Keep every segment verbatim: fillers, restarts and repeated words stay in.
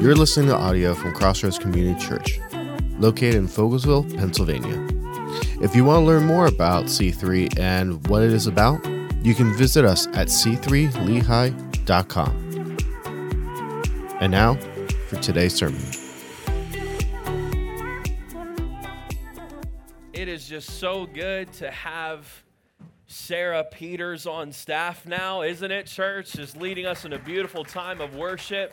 You're listening to audio from Crossroads Community Church, located in Fogelsville, Pennsylvania. If you want to learn more about C three and what it is about, you can visit us at c three lehigh dot com. And now for today's sermon. It is just so good to have Sarah Peters on staff now, isn't it, church? Just leading us in a beautiful time of worship.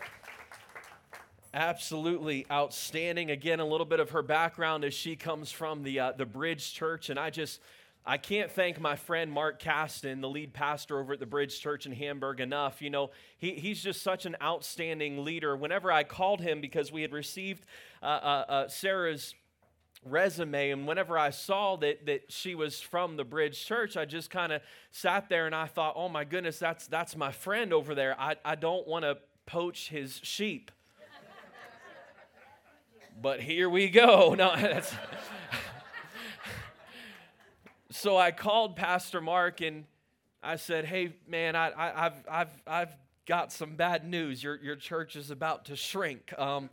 Absolutely outstanding. Again, a little bit of her background as she comes from the uh, the Bridge Church, and I just I can't thank my friend Mark Caston, the lead pastor over at the Bridge Church in Hamburg, enough. You know, he he's just such an outstanding leader. Whenever I called him, because we had received uh, uh, uh, Sarah's resume, and whenever I saw that that she was from the Bridge Church, I just kind of sat there and I thought, oh my goodness, that's that's my friend over there. I, I don't want to poach his sheep. But here we go. No, that's so I called Pastor Mark and I said, "Hey, man, I, I, I've I've I've got some bad news. Your your church is about to shrink." Um,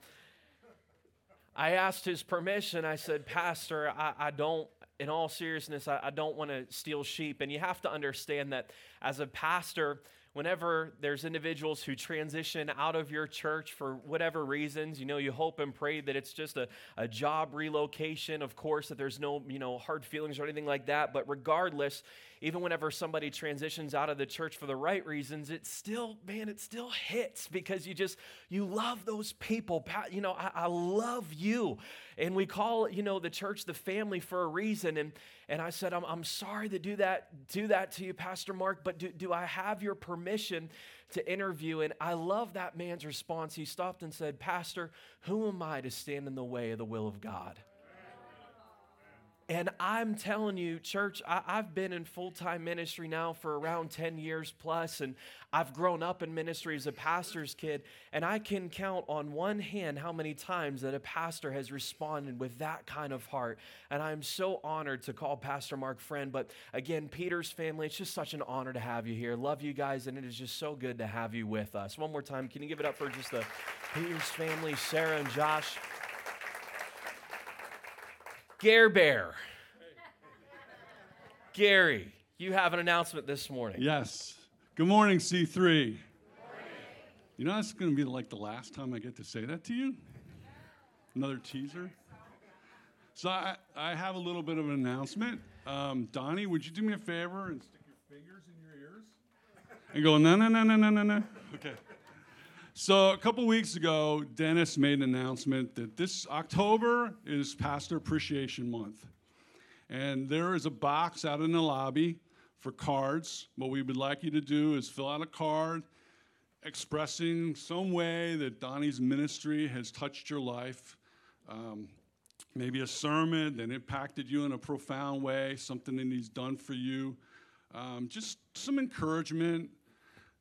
I asked his permission. I said, "Pastor, I, I don't. In all seriousness, I, I don't want to steal sheep." And you have to understand that as a pastor, whenever there's individuals who transition out of your church for whatever reasons, you know, you hope and pray that it's just a, a job relocation, of course, that there's no, you know, hard feelings or anything like that. But regardless, even whenever somebody transitions out of the church for the right reasons, it still, man, it still hits because you just, you love those people. You know, I, I love you. And we call, you know, the church the family for a reason. And and I said, I'm, I'm sorry to do that, do that to you, Pastor Mark, but do, do I have your permission Permission to interview? And I love that man's response. He stopped and said, "Pastor, who am I to stand in the way of the will of God?" And I'm telling you, church, I, I've been in full-time ministry now for around ten years plus, and I've grown up in ministry as a pastor's kid, and I can count on one hand how many times that a pastor has responded with that kind of heart. And I'm so honored to call Pastor Mark friend. But again, Peter's family, it's just such an honor to have you here. Love you guys, and it is just so good to have you with us. One more time, can you give it up for just the Peter's family, Sarah and Josh? Gare Bear. Gary, you have an announcement this morning. Yes. Good morning, C three. Good morning. You know, that's going to be like the last time I get to say that to you. Another teaser. So I, I have a little bit of an announcement. Um, Donnie, would you do me a favor and stick your fingers in your ears? And go, no, no, no, no, no, no, no. Okay. So a couple weeks ago, Dennis made an announcement that this October is Pastor Appreciation Month. And there is a box out in the lobby for cards. What we would like you to do is fill out a card expressing some way that Donnie's ministry has touched your life. Um, maybe a sermon that impacted you in a profound way, something that he's done for you. Um, just some encouragement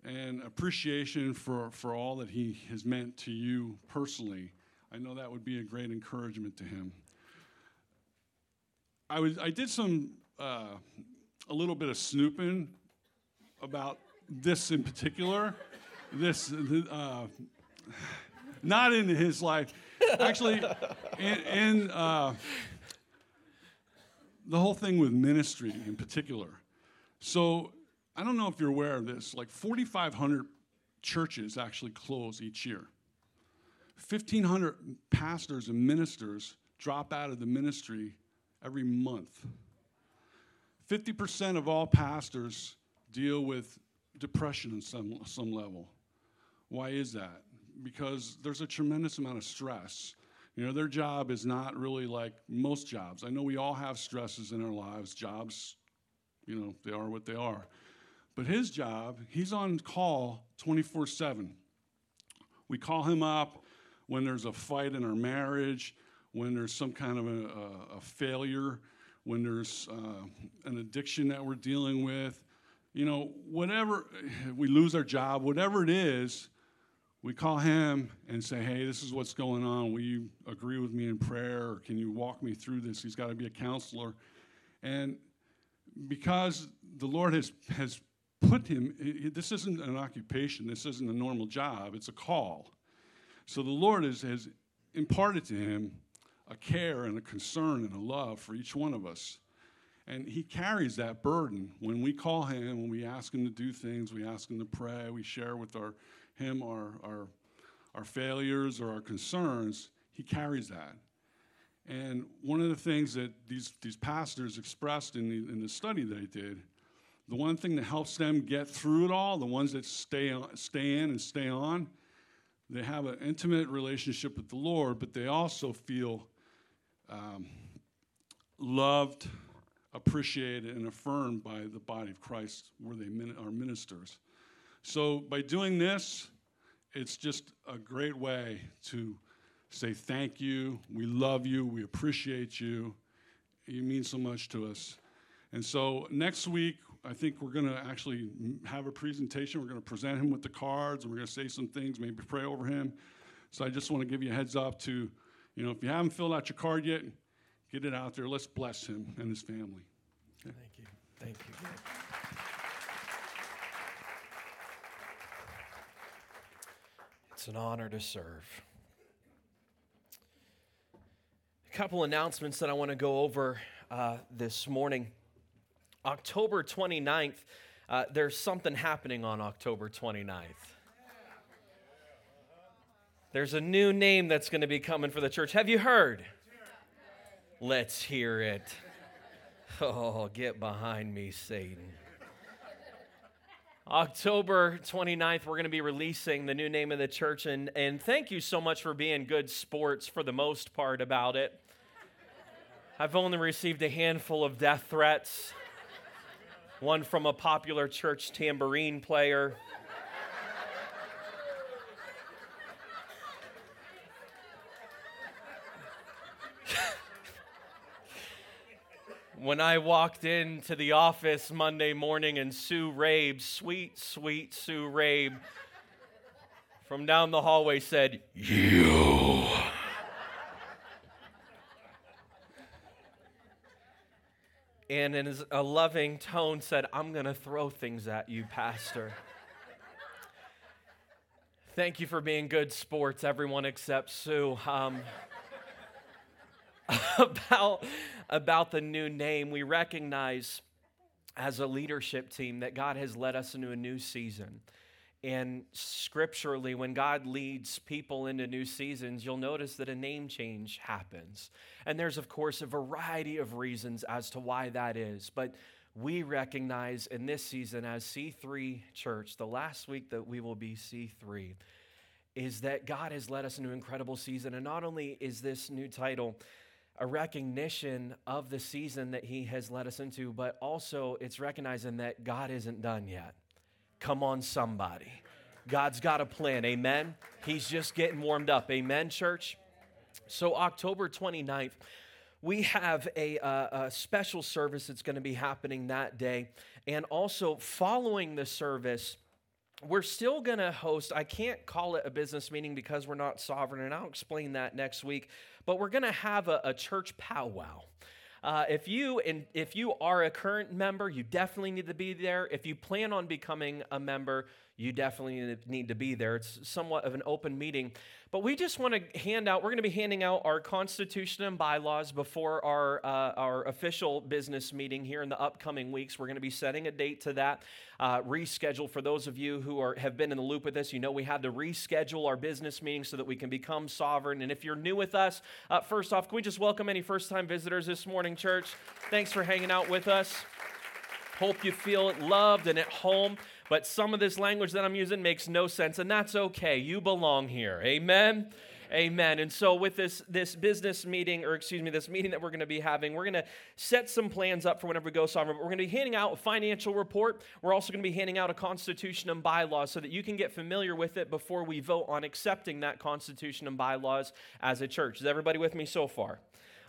and appreciation for, for all that he has meant to you personally. I know that would be a great encouragement to him. I was I did some, uh, a little bit of snooping about this in particular. This, uh, not in his life. Actually, in, in uh, the whole thing with ministry in particular. So, I don't know if you're aware of this, like four thousand five hundred churches actually close each year. fifteen hundred pastors and ministers drop out of the ministry every month. fifty percent of all pastors deal with depression on some, some level. Why is that? Because there's a tremendous amount of stress. You know, their job is not really like most jobs. I know we all have stresses in our lives, jobs, you know, they are what they are. But his job, he's on call twenty-four seven. We call him up when there's a fight in our marriage, when there's some kind of a, a failure, when there's uh, an addiction that we're dealing with. You know, whatever, we lose our job, whatever it is, we call him and say, "Hey, this is what's going on. Will you agree with me in prayer? Or can you walk me through this?" He's got to be a counselor. And because the Lord has has put him, this isn't an occupation, this isn't a normal job, it's a call. So the Lord has, has imparted to him a care and a concern and a love for each one of us. And he carries that burden. When we call him, when we ask him to do things, we ask him to pray, we share with our him our our, our failures or our concerns, he carries that. And one of the things that these, these pastors expressed in the, in the study they did, the one thing that helps them get through it all, the ones that stay on, stay in and stay on, they have an intimate relationship with the Lord, but they also feel um, loved, appreciated, and affirmed by the body of Christ where they min- are ministers. So by doing this, it's just a great way to say thank you, we love you, we appreciate you, you mean so much to us. And so next week, I think we're going to actually have a presentation. We're going to present him with the cards, and we're going to say some things, maybe pray over him. So I just want to give you a heads up to, you know, if you haven't filled out your card yet, get it out there. Let's bless him and his family. Okay. Thank you. Thank you. It's an honor to serve. A couple announcements that I want to go over uh, this morning. October twenty-ninth, uh, there's something happening on October twenty-ninth. There's a new name that's going to be coming for the church. Have you heard? Let's hear it. Oh, get behind me, Satan. October twenty-ninth, we're going to be releasing the new name of the church, and, and thank you so much for being good sports for the most part about it. I've only received a handful of death threats. One from a popular church tambourine player. When I walked into the office Monday morning and Sue Rabe, sweet, sweet Sue Rabe, from down the hallway said, "You." And in a loving tone said, "I'm going to throw things at you, Pastor." Thank you for being good sports, everyone except Sue. Um, about, about the new name, we recognize as a leadership team that God has led us into a new season. And scripturally, when God leads people into new seasons, you'll notice that a name change happens. And there's, of course, a variety of reasons as to why that is. But we recognize in this season as C three Church, the last week that we will be C three, is that God has led us into an incredible season. And not only is this new title a recognition of the season that he has led us into, but also it's recognizing that God isn't done yet. Come on, somebody. God's got a plan, amen? He's just getting warmed up, amen, church? So October twenty-ninth, we have a, uh, a special service that's going to be happening that day. And also following the service, we're still going to host, I can't call it a business meeting because we're not sovereign, and I'll explain that next week, but we're going to have a, a church powwow. Uh, if you and if you are a current member, you definitely need to be there. If you plan on becoming a member, you definitely need to be there. It's somewhat of an open meeting. But we just want to hand out, we're going to be handing out our constitution and bylaws before our, uh, our official business meeting here in the upcoming weeks. We're going to be setting a date to that, uh, reschedule. For those of you who are have been in the loop with this, you know we had to reschedule our business meeting so that we can become sovereign. And if you're new with us, uh, first off, can we just welcome any first-time visitors this morning, church? Thanks for hanging out with us. Hope you feel loved and at home. But some of this language that I'm using makes no sense, and that's okay. You belong here. Amen? Amen. Amen. And so with this this business meeting, or excuse me, this meeting that we're going to be having, we're going to set some plans up for whenever we go sovereign. We're going to be handing out a financial report. We're also going to be handing out a constitution and bylaws so that you can get familiar with it before we vote on accepting that constitution and bylaws as a church. Is everybody with me so far?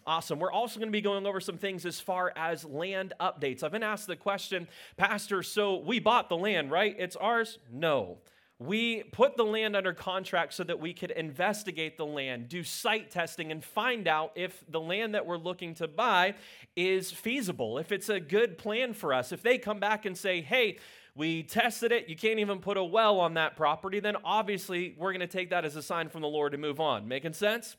Awesome. We're also going to be going over some things as far as land updates. I've been asked the question, Pastor, so we bought the land, right? It's ours? No. We put the land under contract so that we could investigate the land, do site testing, and find out if the land that we're looking to buy is feasible, if it's a good plan for us. If they come back and say, hey, we tested it, you can't even put a well on that property, then obviously we're going to take that as a sign from the Lord to move on. Making sense?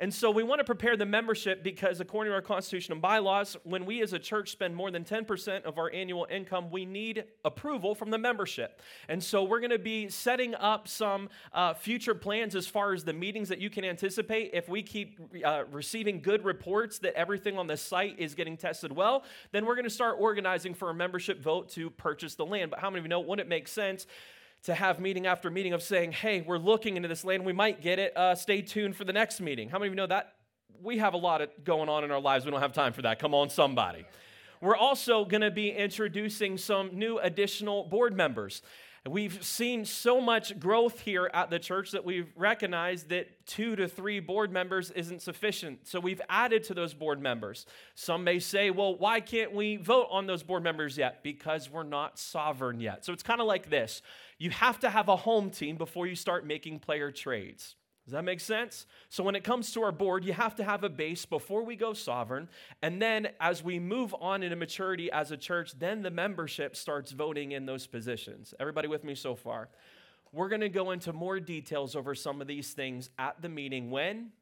And so we want to prepare the membership because according to our constitution and bylaws, when we as a church spend more than ten percent of our annual income, we need approval from the membership. And so we're going to be setting up some uh, future plans as far as the meetings that you can anticipate. If we keep uh, receiving good reports that everything on the site is getting tested well, then we're going to start organizing for a membership vote to purchase the land. But how many of you know, wouldn't it make sense to have meeting after meeting of saying, hey, we're looking into this land, we might get it, uh, stay tuned for the next meeting. How many of you know that? We have a lot of going on in our lives, we don't have time for that. Come on, somebody. We're also gonna be introducing some new additional board members. We've seen so much growth here at the church that we've recognized that two to three board members isn't sufficient. So we've added to those board members. Some may say, well, why can't we vote on those board members yet? Because we're not sovereign yet. So it's kind of like this. You have to have a home team before you start making player trades. Does that make sense? So when it comes to our board, you have to have a base before we go sovereign. And then as we move on into maturity as a church, then the membership starts voting in those positions. Everybody with me so far? We're going to go into more details over some of these things at the meeting. When?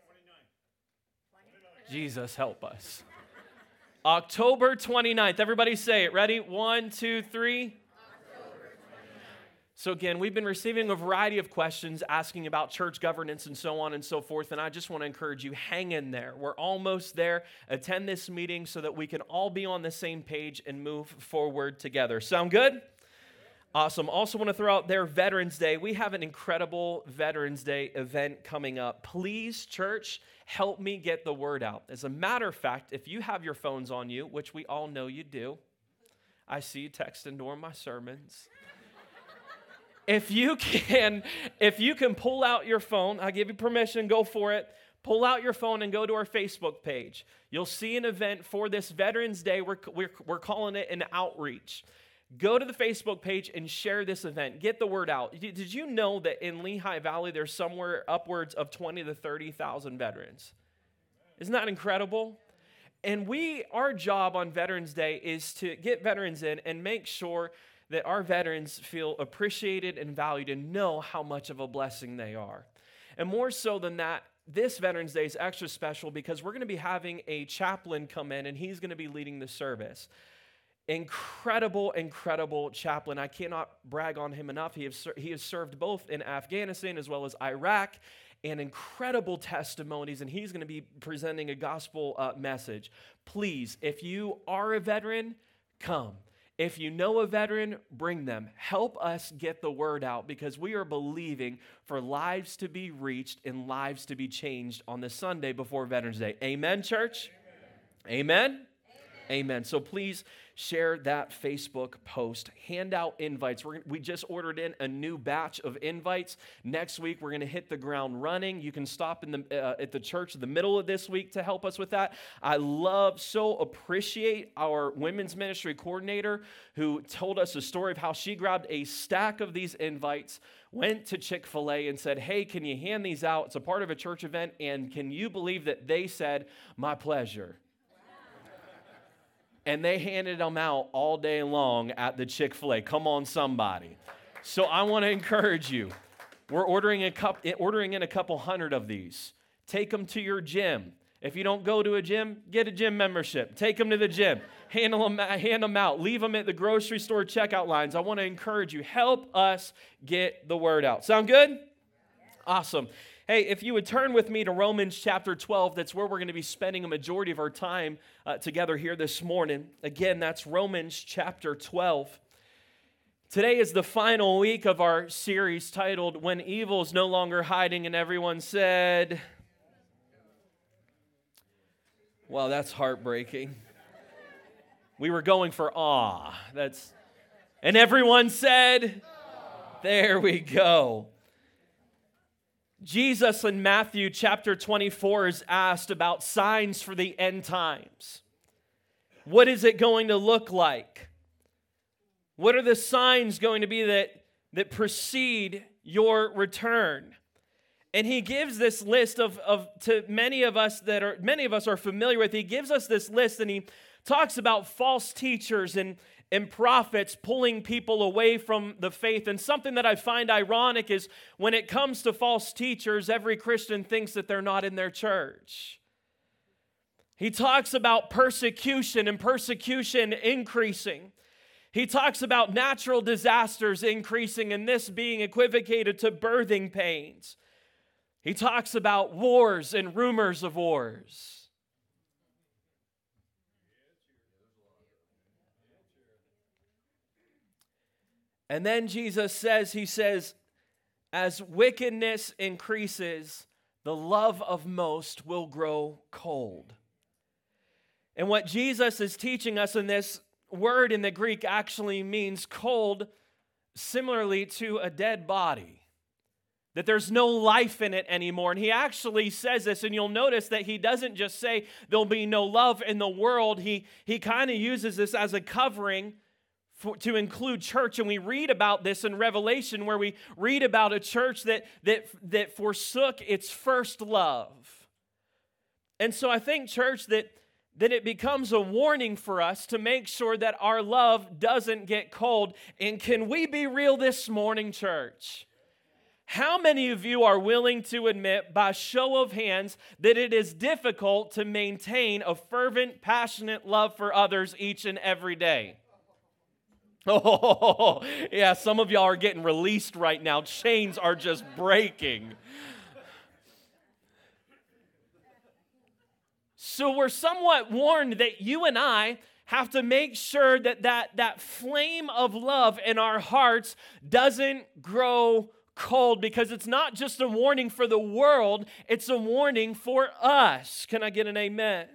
twenty-ninth. Jesus, help us. October twenty-ninth. Everybody say it. Ready? One, two, three. So again, we've been receiving a variety of questions asking about church governance and so on and so forth, and I just want to encourage you, hang in there. We're almost there. Attend this meeting so that we can all be on the same page and move forward together. Sound good? Awesome. Also want to throw out there Veterans Day. We have an incredible Veterans Day event coming up. Please, church, help me get the word out. As a matter of fact, if you have your phones on you, which we all know you do, I see you texting during my sermons. If you can, if you can pull out your phone, I give you permission, go for it. Pull out your phone and go to our Facebook page. You'll see an event for this Veterans Day. We're, we're, we're calling it an outreach. Go to the Facebook page and share this event. Get the word out. Did you know that in Lehigh Valley, there's somewhere upwards of twenty to thirty thousand veterans? Isn't that incredible? And we, our job on Veterans Day is to get veterans in and make sure that our veterans feel appreciated and valued and know how much of a blessing they are. And more so than that, this Veterans Day is extra special because we're going to be having a chaplain come in and he's going to be leading the service. Incredible, incredible chaplain. I cannot brag on him enough. He has, he has served both in Afghanistan as well as Iraq, and incredible testimonies, and he's going to be presenting a gospel uh, message. Please, if you are a veteran, come. If you know a veteran, bring them. Help us get the word out because we are believing for lives to be reached and lives to be changed on the Sunday before Veterans Day. Amen, church? Amen? Amen. Amen. Amen. So please share that Facebook post. Hand out invites. We're, we just ordered in a new batch of invites. Next week, we're going to hit the ground running. You can stop in the uh, at the church in the middle of this week to help us with that. I love, so appreciate our women's ministry coordinator who told us a story of how she grabbed a stack of these invites, went to Chick-fil-A and said, hey, can you hand these out? It's a part of a church event. And can you believe that they said, my pleasure? And they handed them out all day long at the Chick-fil-A. Come on, somebody. So I want to encourage you. We're ordering, a cup, ordering in a couple hundred of these. Take them to your gym. If you don't go to a gym, get a gym membership. Take them to the gym. Handle them, hand them out. Leave them at the grocery store checkout lines. I want to encourage you. Help us get the word out. Sound good? Awesome. Hey, if you would turn with me to Romans chapter twelve, that's where we're going to be spending a majority of our time uh, together here this morning. Again, that's Romans chapter twelve. Today is the final week of our series titled, When Evil is No Longer Hiding, and everyone said, wow, that's heartbreaking. We were going for awe. That's, and everyone said, there we go. Jesus in Matthew chapter twenty-four is asked about signs for the end times. What is it going to look like? What are the signs going to be that, that precede your return? And he gives this list of, of to many of us that are many of us are familiar with. He gives us this list, and he talks about false teachers and, and prophets pulling people away from the faith. And something that I find ironic is when it comes to false teachers, every Christian thinks that they're not in their church. He talks about persecution and persecution increasing. He talks about natural disasters increasing and this being equivocated to birthing pains. He talks about wars and rumors of wars. And then Jesus says, he says, as wickedness increases, the love of most will grow cold. And what Jesus is teaching us in this word in the Greek actually means cold, similarly to a dead body, that there's no life in it anymore. And he actually says this, and you'll notice that he doesn't just say there'll be no love in the world. He, he kind of uses this as a covering for, to include church. And we read about this in Revelation, where we read about a church that, that, that forsook its first love. And so I think, church, that then it becomes a warning for us to make sure that our love doesn't get cold. And can we be real this morning, church? How many of you are willing to admit by show of hands that it is difficult to maintain a fervent, passionate love for others each and every day? Oh, yeah, some of y'all are getting released right now. Chains are just breaking. So we're somewhat warned that you and I have to make sure that that, that flame of love in our hearts doesn't grow cold, because it's not just a warning for the world, it's a warning for us. Can I get an amen? Amen.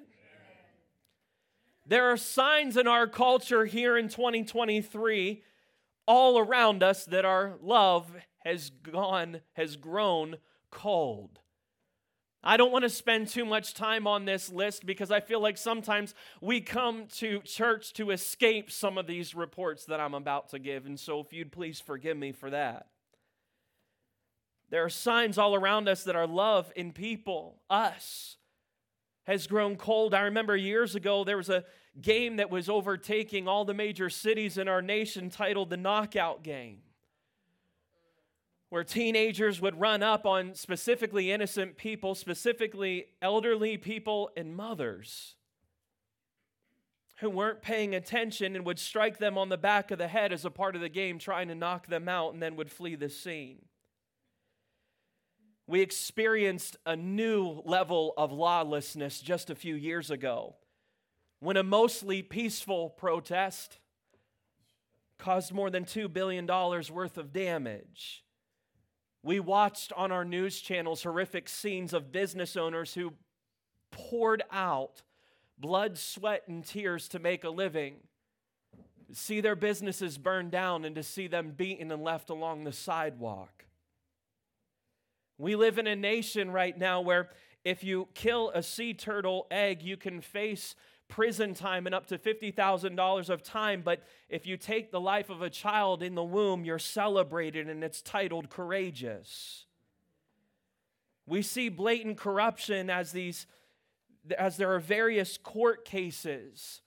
There are signs in our culture here in twenty twenty-three all around us that our love has gone, has grown cold. I don't want to spend too much time on this list because I feel like sometimes we come to church to escape some of these reports that I'm about to give. And so if you'd please forgive me for that. There are signs all around us that our love in people, us, has grown cold. I remember years ago there was a game that was overtaking all the major cities in our nation titled the Knockout Game, where teenagers would run up on specifically innocent people, specifically elderly people and mothers who weren't paying attention, and would strike them on the back of the head as a part of the game, trying to knock them out, and then would flee the scene. We experienced a new level of lawlessness just a few years ago when a mostly peaceful protest caused more than two billion dollars worth of damage. We watched on our news channels horrific scenes of business owners who poured out blood, sweat, and tears to make a living, to see their businesses burned down and to see them beaten and left along the sidewalk. We live in a nation right now where if you kill a sea turtle egg, you can face prison time and up to fifty thousand dollars of time, but if you take the life of a child in the womb, you're celebrated and it's titled courageous. We see blatant corruption as these, as there are various court cases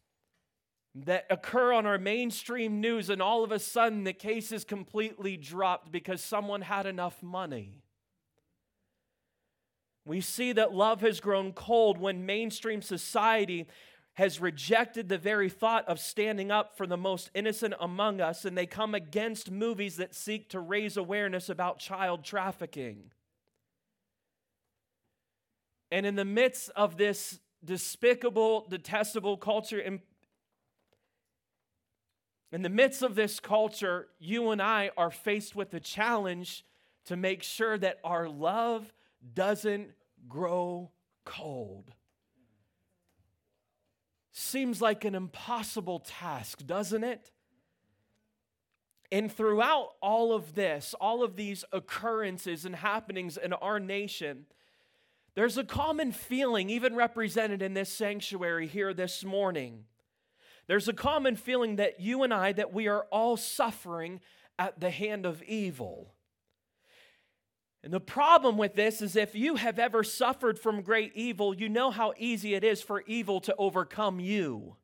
that occur on our mainstream news, and all of a sudden the case is completely dropped because someone had enough money. We see that love has grown cold when mainstream society has rejected the very thought of standing up for the most innocent among us, and they come against movies that seek to raise awareness about child trafficking. And in the midst of this despicable, detestable culture, in, in the midst of this culture, you and I are faced with the challenge to make sure that our love doesn't grow cold. Seems like an impossible task, doesn't it? And throughout all of this, all of these occurrences and happenings in our nation, there's a common feeling, even represented in this sanctuary here this morning. There's a common feeling that you and I, that we are all suffering at the hand of evil. And the problem with this is if you have ever suffered from great evil, you know how easy it is for evil to overcome you.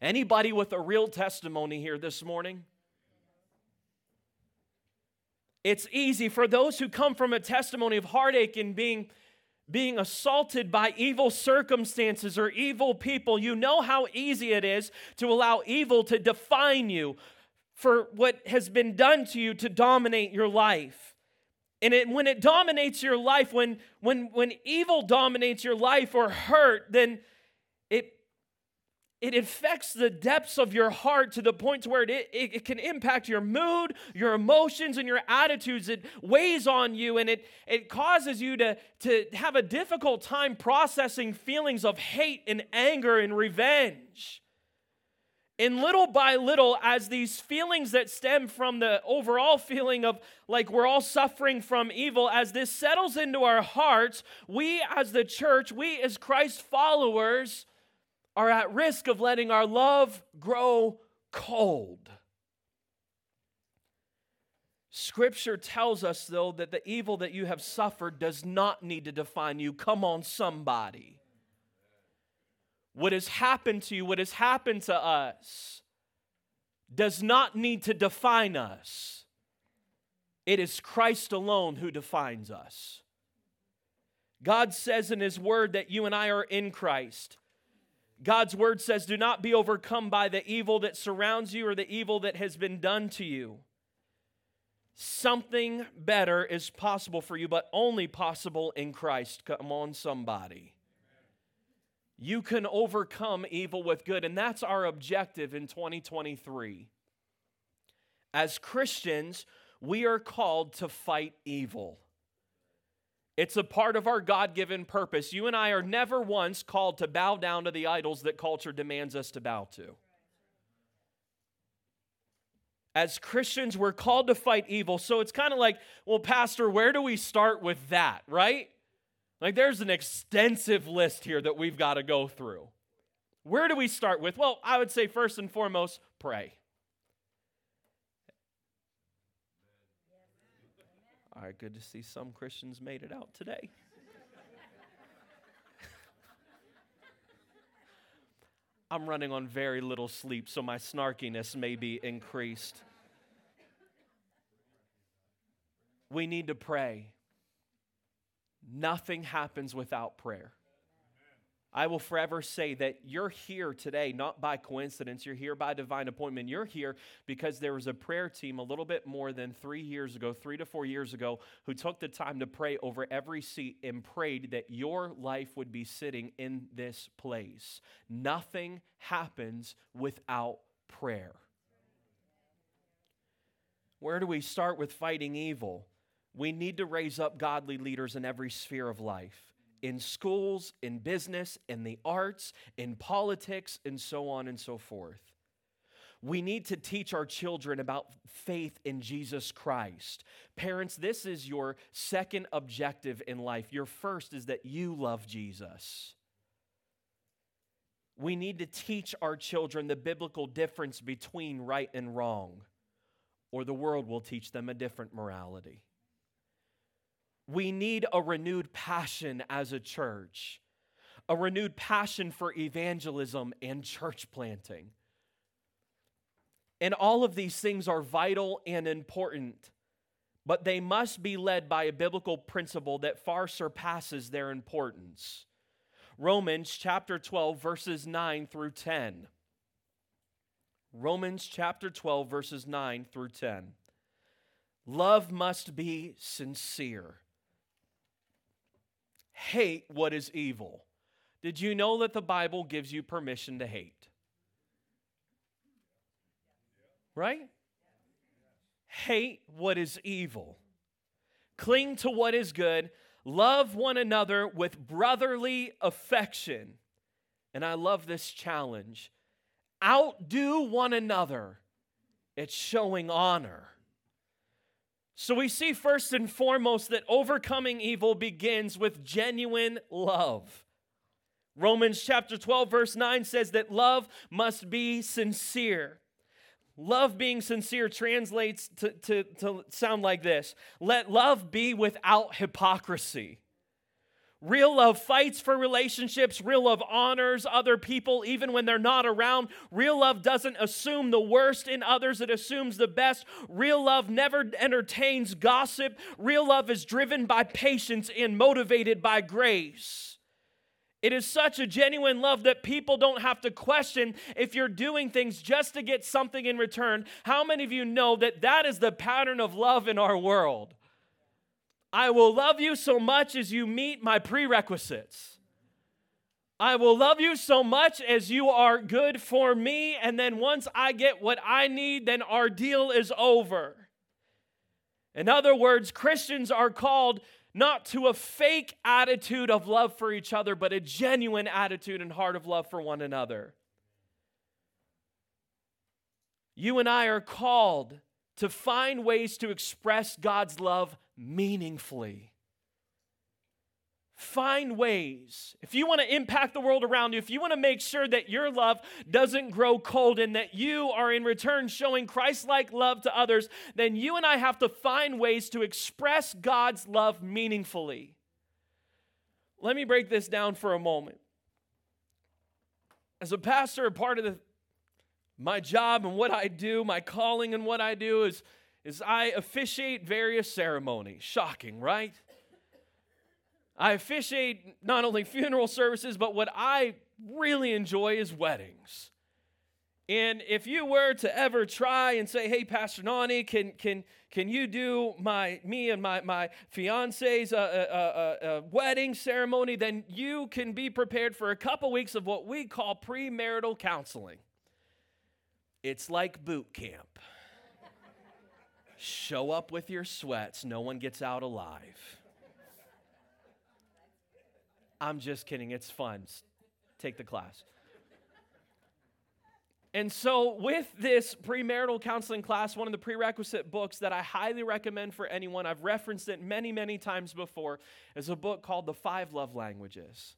Anybody with a real testimony here this morning? It's easy for those who come from a testimony of heartache and being, being assaulted by evil circumstances or evil people. You know how easy it is to allow evil to define you, for what has been done to you to dominate your life. And it, when it dominates your life, when, when, when evil dominates your life or hurt, then it, it affects the depths of your heart to the point where it, it, it can impact your mood, your emotions, and your attitudes. It weighs on you, and it, it causes you to, to have a difficult time processing feelings of hate and anger and revenge. And little by little, as these feelings that stem from the overall feeling of like we're all suffering from evil, as this settles into our hearts, we as the church, we as Christ followers, are at risk of letting our love grow cold. Scripture tells us, though, that the evil that you have suffered does not need to define you. Come on, somebody. What has happened to you, what has happened to us, does not need to define us. It is Christ alone who defines us. God says in His Word that you and I are in Christ. God's Word says, do not be overcome by the evil that surrounds you or the evil that has been done to you. Something better is possible for you, but only possible in Christ. Come on, somebody. You can overcome evil with good, and that's our objective in twenty twenty-three. As Christians, we are called to fight evil. It's a part of our God-given purpose. You and I are never once called to bow down to the idols that culture demands us to bow to. As Christians, we're called to fight evil. So it's kind of like, well, Pastor, where do we start with that, right? Like, there's an extensive list here that we've got to go through. Where do we start with? Well, I would say first and foremost, pray. All right, good to see some Christians made it out today. I'm running on very little sleep, so my snarkiness may be increased. We need to pray. Nothing happens without prayer. I will forever say that you're here today, not by coincidence. You're here by divine appointment. You're here because there was a prayer team a little bit more than three years ago, three to four years ago, who took the time to pray over every seat and prayed that your life would be sitting in this place. Nothing happens without prayer. Where do we start with fighting evil? We need to raise up godly leaders in every sphere of life, in schools, in business, in the arts, in politics, and so on and so forth. We need to teach our children about faith in Jesus Christ. Parents, this is your second objective in life. Your first is that you love Jesus. We need to teach our children the biblical difference between right and wrong, or the world will teach them a different morality. We need a renewed passion as a church, a renewed passion for evangelism and church planting. And all of these things are vital and important, but they must be led by a biblical principle that far surpasses their importance. Romans chapter twelve, verses nine through ten. Romans chapter twelve, verses nine through ten. Love must be sincere. Hate what is evil. Did you know that the Bible gives you permission to hate? Right? Hate what is evil. Cling to what is good. Love one another with brotherly affection. And I love this challenge. Outdo one another. It's showing honor. So we see first and foremost that overcoming evil begins with genuine love. Romans chapter twelve, verse nine says that love must be sincere. Love being sincere translates to, to, to sound like this. Let love be without hypocrisy. Real love fights for relationships. Real love honors other people even when they're not around. Real love doesn't assume the worst in others. It assumes the best. Real love never entertains gossip. Real love is driven by patience and motivated by grace. It is such a genuine love that people don't have to question if you're doing things just to get something in return. How many of you know that that is the pattern of love in our world? I will love you so much as you meet my prerequisites. I will love you so much as you are good for me, and then once I get what I need, then our deal is over. In other words, Christians are called not to a fake attitude of love for each other, but a genuine attitude and heart of love for one another. You and I are called to find ways to express God's love meaningfully. Find ways. If you want to impact the world around you, if you want to make sure that your love doesn't grow cold and that you are in return showing Christ-like love to others, then you and I have to find ways to express God's love meaningfully. Let me break this down for a moment. As a pastor, a part of the, my job and what I do, my calling and what I do is is I officiate various ceremonies. Shocking, right? I officiate not only funeral services, but what I really enjoy is weddings. And if you were to ever try and say, hey, Pastor Donnie, can can can you do my me and my, my fiance's uh, uh, uh, uh, wedding ceremony, then you can be prepared for a couple weeks of what we call premarital counseling. It's like boot camp. Show up with your sweats. No one gets out alive. I'm just kidding. It's fun. Take the class. And so with this premarital counseling class, one of the prerequisite books that I highly recommend for anyone, I've referenced it many, many times before, is a book called The Five Love Languages.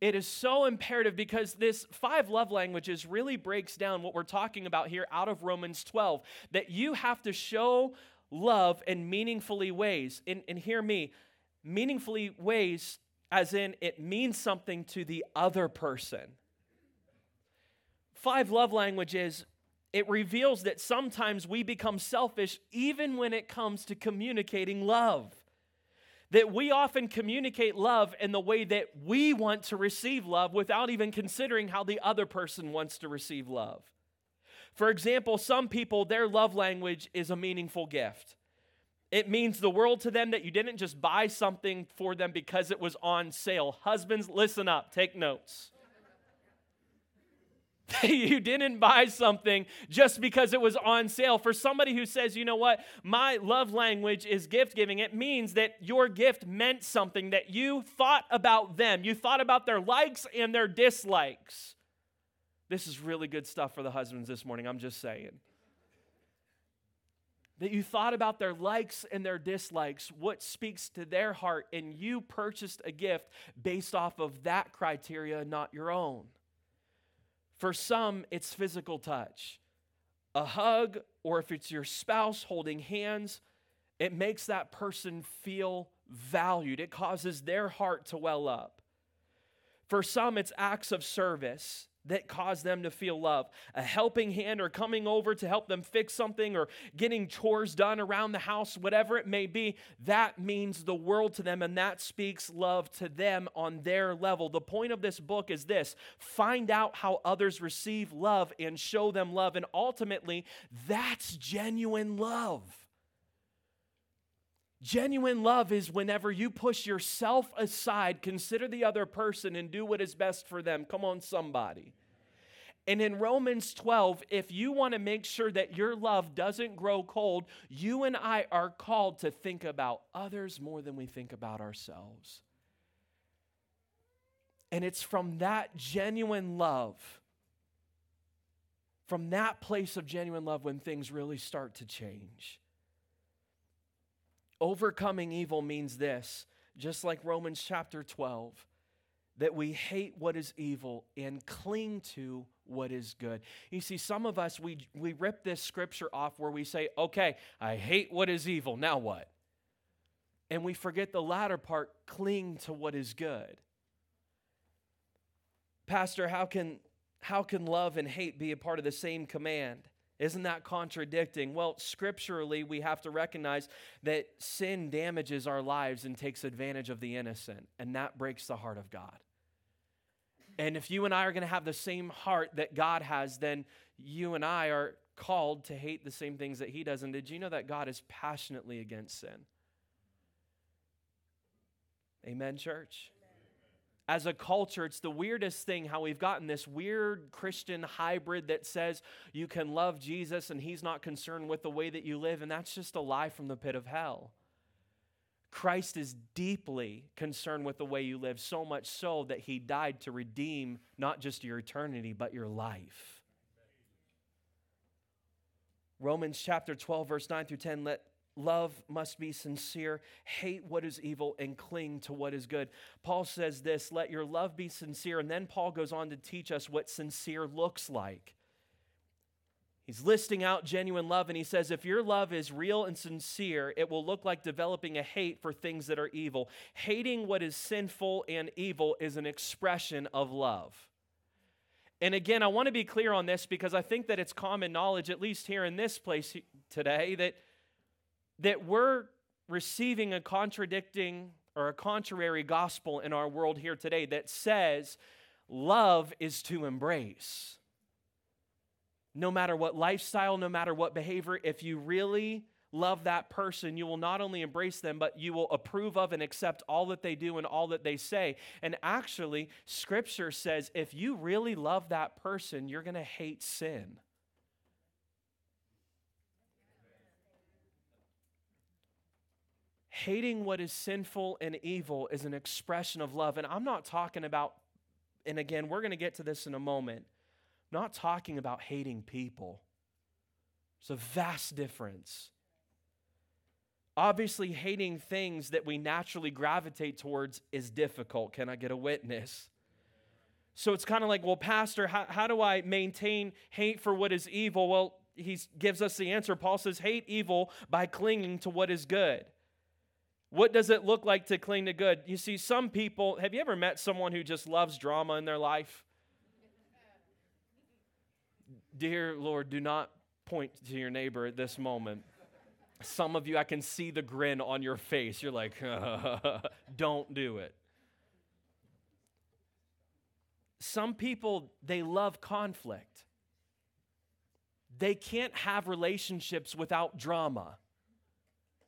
It is so imperative because this five love languages really breaks down what we're talking about here out of Romans twelve, that you have to show love in meaningfully ways. And, and hear me, meaningfully ways as in it means something to the other person. Five love languages, it reveals that sometimes we become selfish even when it comes to communicating love. That we often communicate love in the way that we want to receive love without even considering how the other person wants to receive love. For example, some people, their love language is a meaningful gift. It means the world to them that you didn't just buy something for them because it was on sale. Husbands, listen up, take notes. You didn't buy something just because it was on sale. For somebody who says, you know what, my love language is gift giving, it means that your gift meant something, that you thought about them. You thought about their likes and their dislikes. This is really good stuff for the husbands this morning, I'm just saying. That you thought about their likes and their dislikes, what speaks to their heart, and you purchased a gift based off of that criteria, not your own. For some, it's physical touch. A hug, or if it's your spouse holding hands, it makes that person feel valued. It causes their heart to well up. For some, it's acts of service that cause them to feel love. A helping hand or coming over to help them fix something or getting chores done around the house, whatever it may be, that means the world to them and that speaks love to them on their level. The point of this book is this: find out how others receive love and show them love, and ultimately, that's genuine love. Genuine love is whenever you push yourself aside, consider the other person, and do what is best for them. Come on, somebody. And in Romans twelve, if you want to make sure that your love doesn't grow cold, you and I are called to think about others more than we think about ourselves. And it's from that genuine love, from that place of genuine love, when things really start to change. Overcoming evil means this, just like Romans chapter twelve, that we hate what is evil and cling to what is good. You see, some of us, we, we rip this scripture off where we say, okay, I hate what is evil, now what? And we forget the latter part, cling to what is good. Pastor, how can, how can love and hate be a part of the same command? Isn't that contradicting? Well, scripturally, we have to recognize that sin damages our lives and takes advantage of the innocent, and that breaks the heart of God. And if you and I are going to have the same heart that God has, then you and I are called to hate the same things that He does. And did you know that God is passionately against sin? Amen, church? As a culture, it's the weirdest thing how we've gotten this weird Christian hybrid that says you can love Jesus and He's not concerned with the way that you live, and that's just a lie from the pit of hell. Christ is deeply concerned with the way you live, so much so that He died to redeem not just your eternity, but your life. Romans chapter twelve, verse nine through ten, let love must be sincere, hate what is evil, and cling to what is good. Paul says this, let your love be sincere, and then Paul goes on to teach us what sincere looks like. He's listing out genuine love, and he says, if your love is real and sincere, it will look like developing a hate for things that are evil. Hating what is sinful and evil is an expression of love. And again, I want to be clear on this because I think that it's common knowledge, at least here in this place today, that that we're receiving a contradicting or a contrary gospel in our world here today that says love is to embrace. No matter what lifestyle, no matter what behavior, if you really love that person, you will not only embrace them, but you will approve of and accept all that they do and all that they say. And actually, Scripture says if you really love that person, you're going to hate sin. Hating what is sinful and evil is an expression of love. And I'm not talking about, and again, we're going to get to this in a moment, I'm not talking about hating people. There's a vast difference. Obviously, hating things that we naturally gravitate towards is difficult. Can I get a witness? So it's kind of like, well, Pastor, how, how do I maintain hate for what is evil? Well, he gives us the answer. Paul says, hate evil by clinging to what is good. What does it look like to cling to good? You see, some people, have you ever met someone who just loves drama in their life? Dear Lord, do not point to your neighbor at this moment. Some of you, I can see the grin on your face. You're like, don't do it. Some people, they love conflict. They can't have relationships without drama,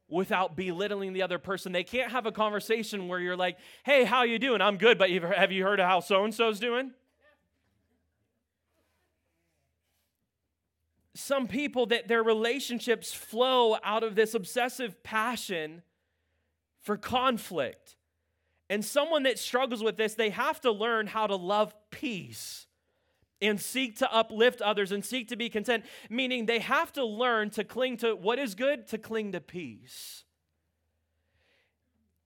without belittling the other person. They can't have a conversation where you're like, hey, how you doing? I'm good, but have you heard of how so-and-so's doing? Some people, that their relationships flow out of this obsessive passion for conflict. And someone that struggles with this, they have to learn how to love peace and seek to uplift others and seek to be content, meaning they have to learn to cling to what is good, to cling to peace.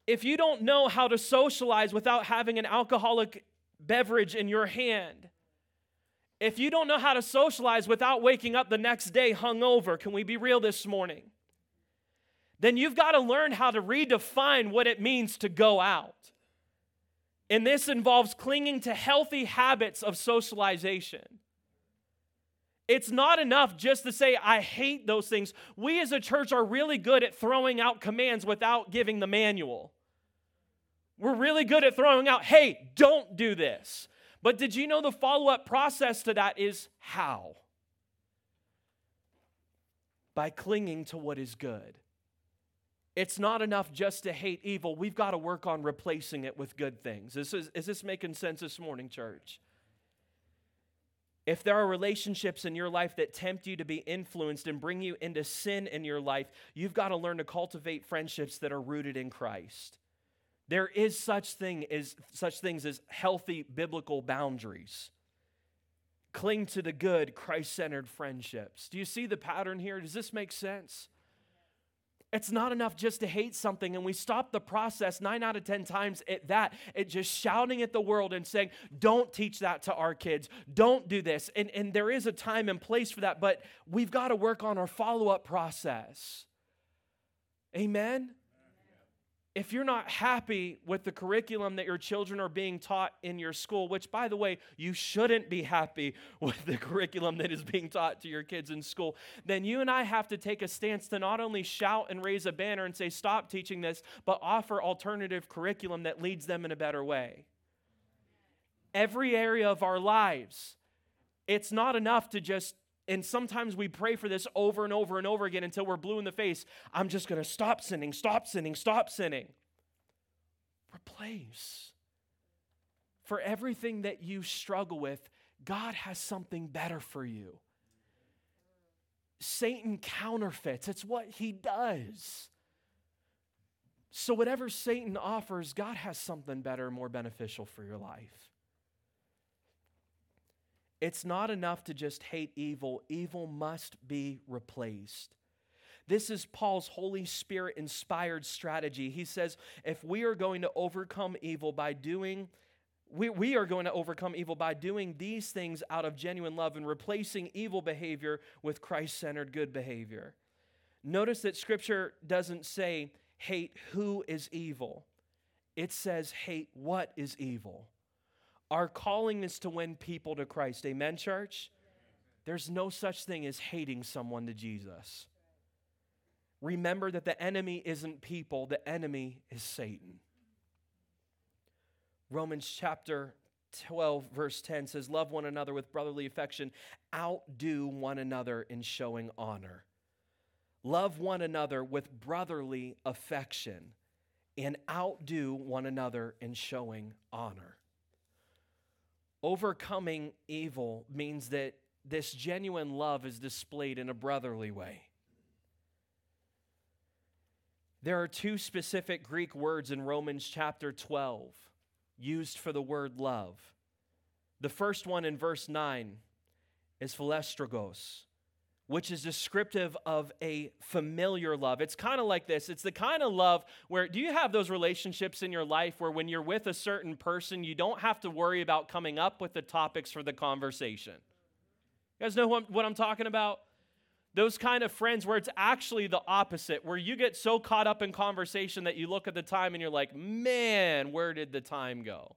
If you don't know how to socialize without having an alcoholic beverage in your hand, if you don't know how to socialize without waking up the next day hungover, can we be real this morning? Then you've got to learn how to redefine what it means to go out. And this involves clinging to healthy habits of socialization. It's not enough just to say, I hate those things. We as a church are really good at throwing out commands without giving the manual. We're really good at throwing out, hey, don't do this. But did you know the follow-up process to that is how? By clinging to what is good. It's not enough just to hate evil. We've got to work on replacing it with good things. This is, is this making sense this morning, church? If there are relationships in your life that tempt you to be influenced and bring you into sin in your life, you've got to learn to cultivate friendships that are rooted in Christ. There is such thing as such things as healthy biblical boundaries. Cling to the good, Christ-centered friendships. Do you see the pattern here? Does this make sense? It's not enough just to hate something, and we stop the process nine out of ten times at that, at just shouting at the world and saying, don't teach that to our kids, don't do this, and, and there is a time and place for that, but we've got to work on our follow-up process. Amen? If you're not happy with the curriculum that your children are being taught in your school, which, by the way, you shouldn't be happy with the curriculum that is being taught to your kids in school, then you and I have to take a stance to not only shout and raise a banner and say, stop teaching this, but offer alternative curriculum that leads them in a better way. Every area of our lives, it's not enough to just, and sometimes we pray for this over and over and over again until we're blue in the face. I'm just going to stop sinning, stop sinning, stop sinning. Replace. For everything that you struggle with, God has something better for you. Satan counterfeits. It's what he does. So whatever Satan offers, God has something better, more beneficial for your life. It's not enough to just hate evil. Evil must be replaced. This is Paul's Holy Spirit-inspired strategy. He says, if we are going to overcome evil by doing, we, we are going to overcome evil by doing these things out of genuine love and replacing evil behavior with Christ-centered good behavior. Notice that Scripture doesn't say, hate who is evil. It says, hate what is evil. Our calling is to win people to Christ. Amen, church? There's no such thing as hating someone to Jesus. Remember that the enemy isn't people. The enemy is Satan. Romans chapter twelve, verse ten says, love one another with brotherly affection. Outdo one another in showing honor. Love one another with brotherly affection and outdo one another in showing honor. Overcoming evil means that this genuine love is displayed in a brotherly way. There are two specific Greek words in Romans chapter twelve used for the word love. The first one in verse nine is philestrogos, which is descriptive of a familiar love. It's kind of like this. It's the kind of love where, do you have those relationships in your life where when you're with a certain person, you don't have to worry about coming up with the topics for the conversation? You guys know what I'm talking about? Those kind of friends where it's actually the opposite, where you get so caught up in conversation that you look at the time and you're like, man, where did the time go?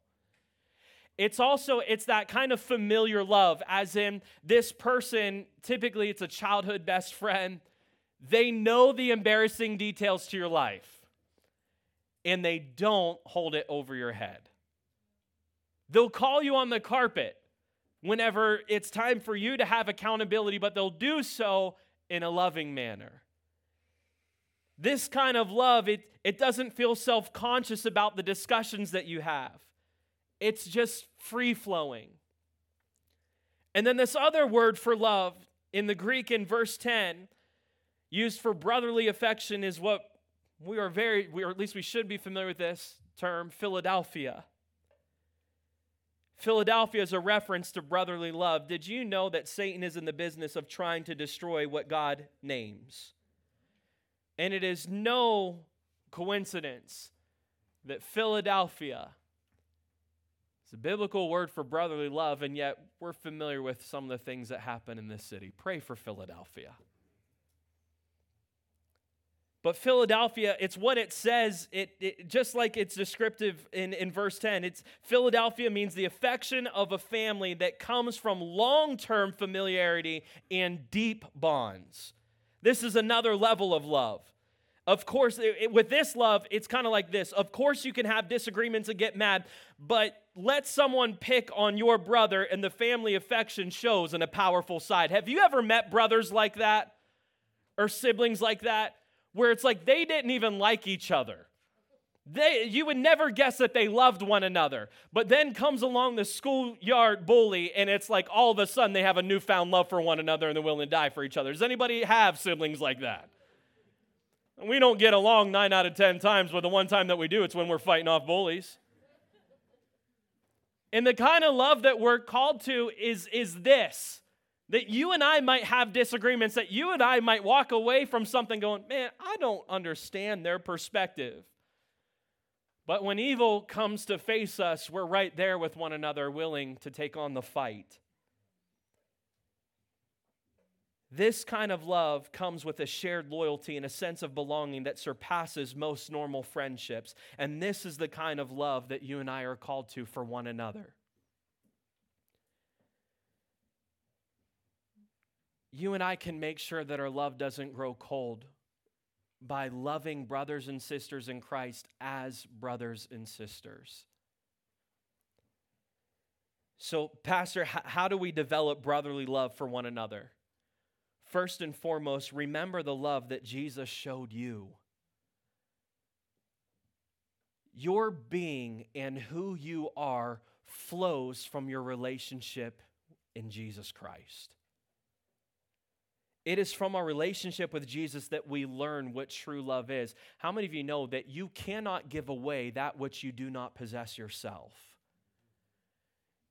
It's also, it's that kind of familiar love, as in this person, typically it's a childhood best friend. They know the embarrassing details to your life, and they don't hold it over your head. They'll call you on the carpet whenever it's time for you to have accountability, but they'll do so in a loving manner. This kind of love, it, it doesn't feel self-conscious about the discussions that you have. It's just free-flowing. And then this other word for love in the Greek in verse ten, used for brotherly affection, is what we are very, we, or at least we should be familiar with this term, Philadelphia. Philadelphia is a reference to brotherly love. Did you know that Satan is in the business of trying to destroy what God names? And it is no coincidence that Philadelphia, it's a biblical word for brotherly love, and yet we're familiar with some of the things that happen in this city. Pray for Philadelphia. But Philadelphia, it's what it says, it, it just like it's descriptive in, in verse ten. It's Philadelphia means the affection of a family that comes from long-term familiarity and deep bonds. This is another level of love. Of course, it, it, with this love, it's kind of like this. Of course, you can have disagreements and get mad, but let someone pick on your brother, and the family affection shows in a powerful side. Have you ever met brothers like that or siblings like that, where it's like they didn't even like each other? They, you would never guess that they loved one another, but then comes along the schoolyard bully, and it's like all of a sudden they have a newfound love for one another and they're willing to die for each other. Does anybody have siblings like that? We don't get along nine out of ten times, but the one time that we do, it's when we're fighting off bullies. And the kind of love that we're called to is, is this. That you and I might have disagreements, that you and I might walk away from something going, man, I don't understand their perspective. But when evil comes to face us, we're right there with one another, willing to take on the fight. This kind of love comes with a shared loyalty and a sense of belonging that surpasses most normal friendships. And this is the kind of love that you and I are called to for one another. You and I can make sure that our love doesn't grow cold by loving brothers and sisters in Christ as brothers and sisters. So, Pastor, how do we develop brotherly love for one another? First and foremost, remember the love that Jesus showed you. Your being and who you are flows from your relationship in Jesus Christ. It is from our relationship with Jesus that we learn what true love is. How many of you know that you cannot give away that which you do not possess yourself?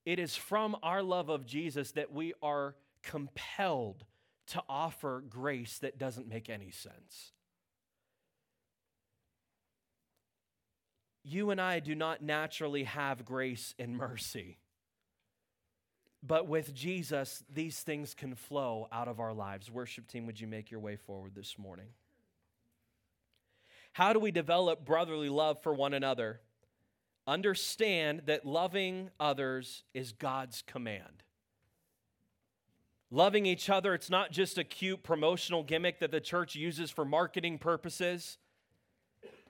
It is from our love of Jesus that we are compelled to offer grace that doesn't make any sense. You and I do not naturally have grace and mercy. But with Jesus, these things can flow out of our lives. Worship team, would you make your way forward this morning? How do we develop brotherly love for one another? Understand that loving others is God's command. Loving each other, it's not just a cute promotional gimmick that the church uses for marketing purposes.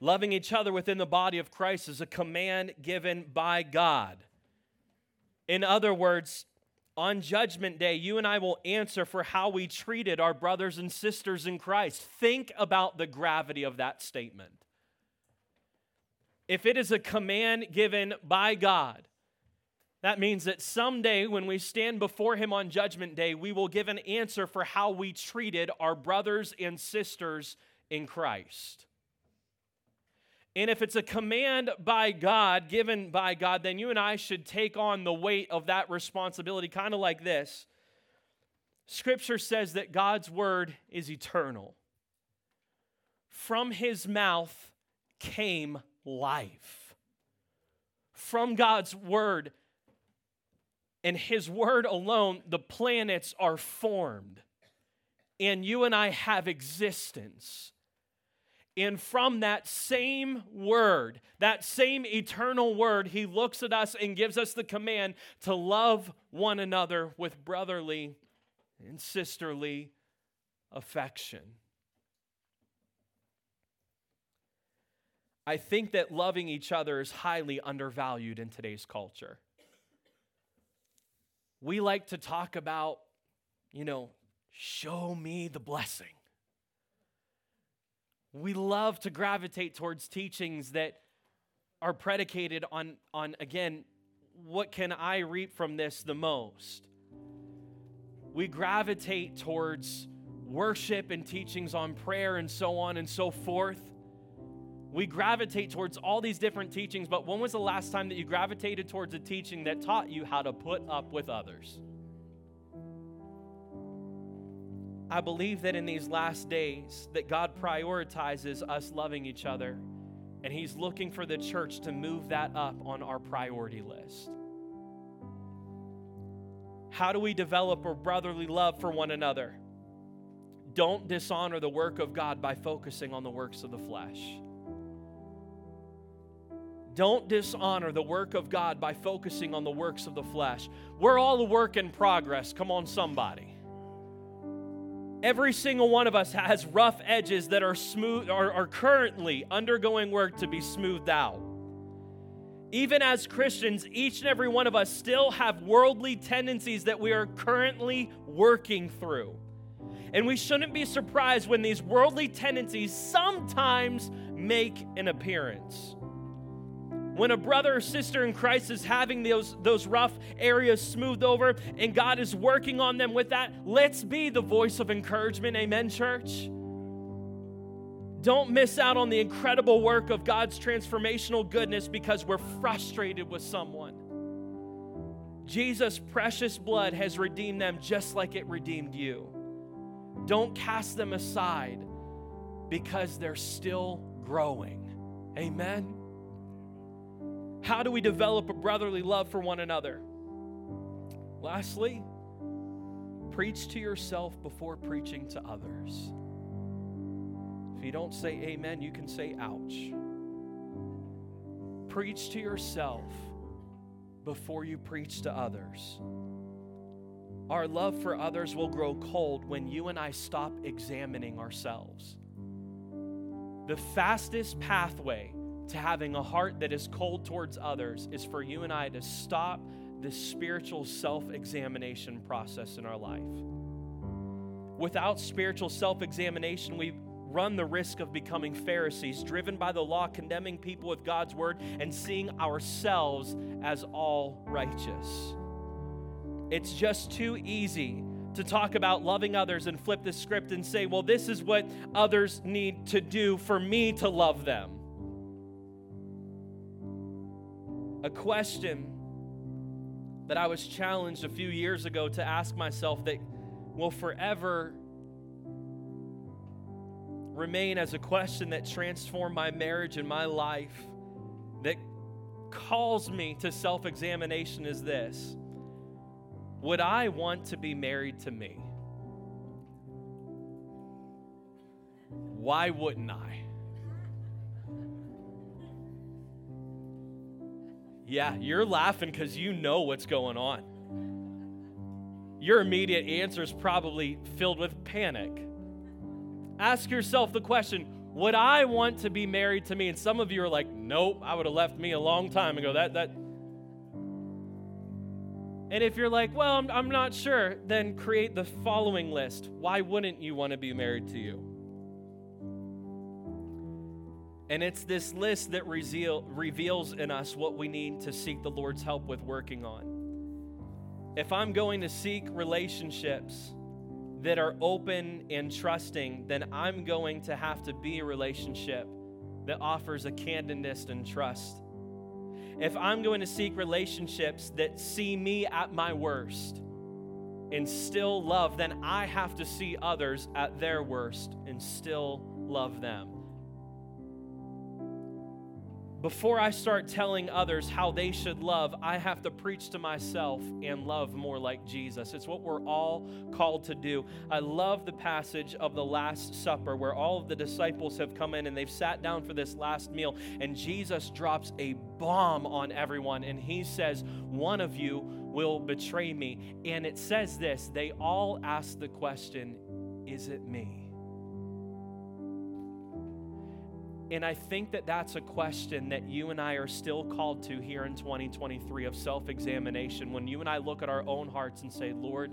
Loving each other within the body of Christ is a command given by God. In other words, on Judgment Day, you and I will answer for how we treated our brothers and sisters in Christ. Think about the gravity of that statement. If it is a command given by God, that means that someday when we stand before Him on Judgment Day, we will give an answer for how we treated our brothers and sisters in Christ. And if it's a command by God, given by God, then you and I should take on the weight of that responsibility, kind of like this. Scripture says that God's word is eternal. From His mouth came life. From God's word, and His word alone, the planets are formed. And you and I have existence. And from that same word, that same eternal word, He looks at us and gives us the command to love one another with brotherly and sisterly affection. I think that loving each other is highly undervalued in today's culture. We like to talk about, you know, show me the blessing. We love to gravitate towards teachings that are predicated on, on, again, what can I reap from this the most? We gravitate towards worship and teachings on prayer and so on and so forth. We gravitate towards all these different teachings, but when was the last time that you gravitated towards a teaching that taught you how to put up with others? I believe that in these last days that God prioritizes us loving each other, and He's looking for the church to move that up on our priority list. How do we develop a brotherly love for one another? Don't dishonor the work of God by focusing on the works of the flesh. Don't dishonor the work of God by focusing on the works of the flesh. We're all a work in progress. Come on, somebody. Every single one of us has rough edges that are smooth, are, are currently undergoing work to be smoothed out. Even as Christians, each and every one of us still have worldly tendencies that we are currently working through. And we shouldn't be surprised when these worldly tendencies sometimes make an appearance. When a brother or sister in Christ is having those, those rough areas smoothed over and God is working on them with that, let's be the voice of encouragement. Amen, church? Don't miss out on the incredible work of God's transformational goodness because we're frustrated with someone. Jesus' precious blood has redeemed them just like it redeemed you. Don't cast them aside because they're still growing. Amen? How do we develop a brotherly love for one another? Lastly, preach to yourself before preaching to others. If you don't say amen, you can say ouch. Preach to yourself before you preach to others. Our love for others will grow cold when you and I stop examining ourselves. The fastest pathway to having a heart that is cold towards others is for you and I to stop this spiritual self-examination process in our life. Without spiritual self-examination, we run the risk of becoming Pharisees, driven by the law, condemning people with God's word, and seeing ourselves as all righteous. It's just too easy to talk about loving others and flip the script and say, well, this is what others need to do for me to love them. A question that I was challenged a few years ago to ask myself that will forever remain as a question that transformed my marriage and my life, that calls me to self-examination, is this: would I want to be married to me? Why wouldn't I? Yeah, you're laughing because you know what's going on. Your immediate answer is probably filled with panic. Ask yourself the question, would I want to be married to me? And some of you are like, nope, I would have left me a long time ago. That that. And if you're like, well, I'm, I'm not sure, then create the following list. Why wouldn't you want to be married to you? And it's this list that reveal, reveals in us what we need to seek the Lord's help with working on. If I'm going to seek relationships that are open and trusting, then I'm going to have to be a relationship that offers a candidness and trust. If I'm going to seek relationships that see me at my worst and still love, then I have to see others at their worst and still love them. Before I start telling others how they should love, I have to preach to myself and love more like Jesus. It's what we're all called to do. I love the passage of the Last Supper where all of the disciples have come in and they've sat down for this last meal, and Jesus drops a bomb on everyone and he says, one of you will betray me. And it says this, they all ask the question, is it me? And I think that that's a question that you and I are still called to here in twenty twenty-three of self-examination. When you and I look at our own hearts and say, Lord,